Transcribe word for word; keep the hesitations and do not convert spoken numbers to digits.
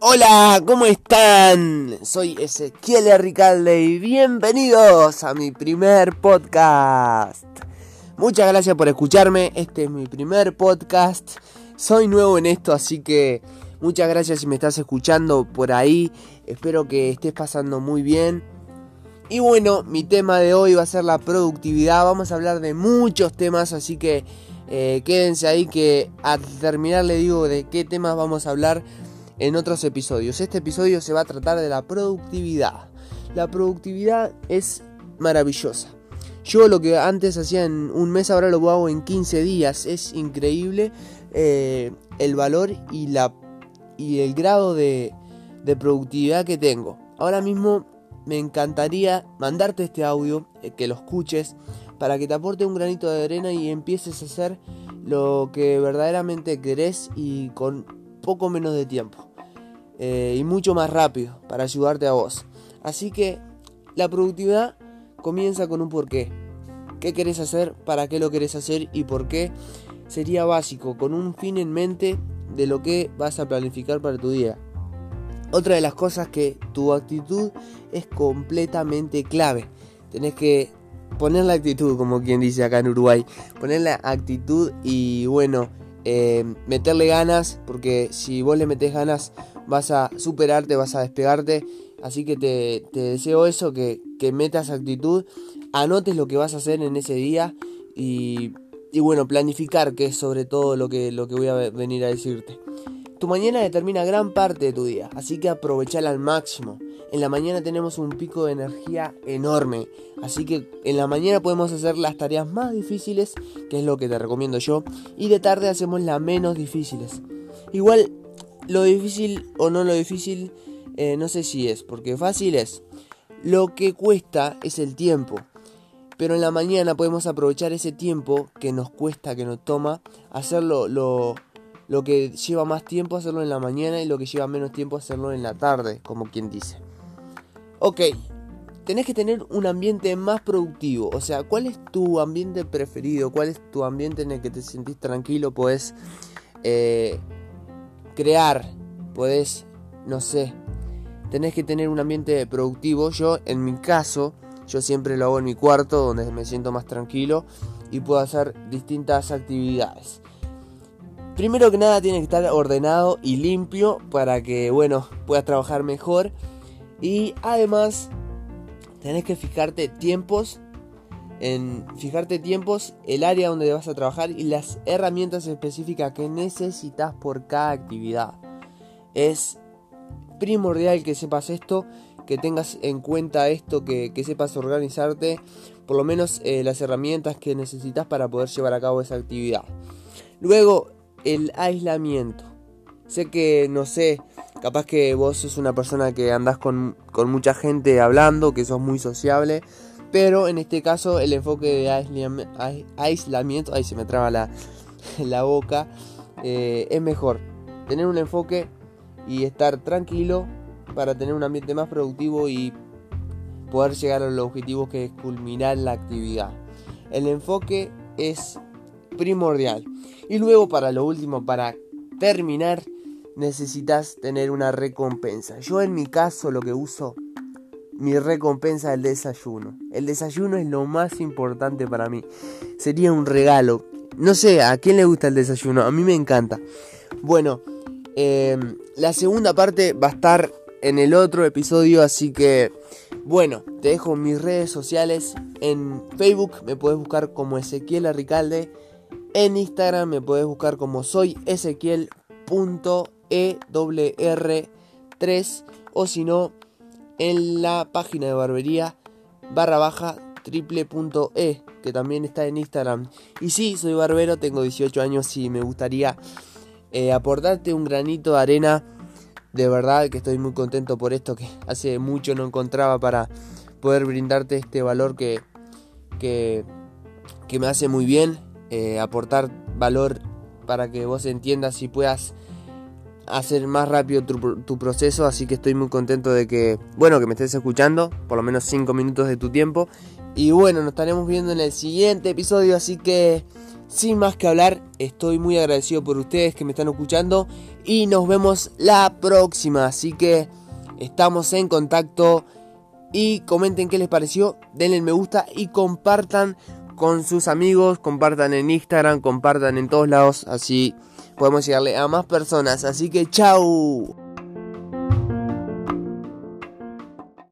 Hola, ¿cómo están? Soy Ezequiel Ricalde y bienvenidos a mi primer podcast. Muchas gracias por escucharme, este es mi primer podcast. Soy nuevo en esto, así que muchas gracias si me estás escuchando por ahí. Espero que estés pasando muy bien. Y bueno, mi tema de hoy va a ser la productividad. Vamos a hablar de muchos temas, así que eh, quédense ahí que al terminar les digo de qué temas vamos a hablar en otros episodios. Este episodio se va a tratar de la productividad. La productividad es maravillosa. Yo lo que antes hacía en un mes, ahora lo hago en quince días. Es increíble eh, el valor y, la, y el grado de, de productividad que tengo. Ahora mismo me encantaría mandarte este audio, eh, que lo escuches, para que te aporte un granito de arena y empieces a hacer lo que verdaderamente querés y con poco menos de tiempo. Eh, y mucho más rápido para ayudarte a vos. Así que la productividad comienza con un porqué. ¿Qué querés hacer? ¿Para qué lo querés hacer? ¿Y por qué? Sería básico, con un fin en mente de lo que vas a planificar para tu día. Otra de las cosas que tu actitud es completamente clave. Tenés que poner la actitud, como quien dice acá en Uruguay. Poner la actitud y bueno, eh, meterle ganas. Porque si vos le metés ganas vas a superarte, vas a despegarte. Así que te, te deseo eso, que, que metas actitud. Anotes lo que vas a hacer en ese día. Y, y bueno, planificar, que es sobre todo lo que, lo que voy a venir a decirte. Tu mañana determina gran parte de tu día, así que aprovechala al máximo. En la mañana tenemos un pico de energía enorme, así que en la mañana podemos hacer las tareas más difíciles, que es lo que te recomiendo yo, y de tarde hacemos las menos difíciles. Igual, lo difícil o no lo difícil, eh, no sé si es, porque fácil es. Lo que cuesta es el tiempo. Pero en la mañana podemos aprovechar ese tiempo que nos cuesta, que nos toma, hacerlo lo... Lo que lleva más tiempo hacerlo en la mañana y lo que lleva menos tiempo hacerlo en la tarde, como quien dice. Ok, tenés que tener un ambiente más productivo. O sea, ¿cuál es tu ambiente preferido? ¿Cuál es tu ambiente en el que te sentís tranquilo? Podés eh, crear, podés, no sé. Tenés que tener un ambiente productivo. Yo, en mi caso, yo siempre lo hago en mi cuarto, donde me siento más tranquilo y puedo hacer distintas actividades. Primero que nada tiene que estar ordenado y limpio para que, bueno, puedas trabajar mejor. Y además tenés que fijarte tiempos, en fijarte tiempos, el área donde vas a trabajar y las herramientas específicas que necesitas por cada actividad. Es primordial que sepas esto, que tengas en cuenta esto, que, que sepas organizarte, por lo menos eh, las herramientas que necesitas para poder llevar a cabo esa actividad. Luego, el aislamiento. Sé que, no sé, capaz que vos sos una persona que andás con, con mucha gente hablando, que sos muy sociable, pero en este caso el enfoque de aislam- ais- aislamiento, ay, se me traba la, la boca, eh, es mejor. Tener un enfoque y estar tranquilo para tener un ambiente más productivo y poder llegar a los objetivos, que es culminar la actividad. El enfoque es primordial. Y luego, para lo último, para terminar, necesitas tener una recompensa. Yo, en mi caso, lo que uso, mi recompensa es el desayuno. El desayuno es lo más importante para mí. Sería un regalo. No sé, ¿a quién le gusta el desayuno? A mí me encanta. Bueno, eh, la segunda parte va a estar en el otro episodio, así que bueno, te dejo mis redes sociales. En Facebook me podés buscar como Ezequiel Ricalde. En Instagram me podés buscar como soy Ezequiel punto E R R tres, o si no, en la página de Barbería Barra Baja triple punto E, que también está en Instagram. Y sí, soy barbero, tengo dieciocho años y me gustaría eh, aportarte un granito de arena. De verdad que estoy muy contento por esto, que hace mucho no encontraba para poder brindarte este valor que, que, que me hace muy bien. Eh, aportar valor para que vos entiendas y puedas hacer más rápido tu, tu proceso. Así que estoy muy contento de que, bueno, que me estés escuchando, por lo menos cinco minutos de tu tiempo. Y bueno, nos estaremos viendo en el siguiente episodio, así que Sin más que hablar, estoy muy agradecido por ustedes que me están escuchando y nos vemos la próxima. Así que estamos en contacto y comenten qué les pareció, denle el me gusta y compartan con sus amigos, compartan en Instagram, compartan en todos lados, así podemos llegarle a más personas. Así que chau.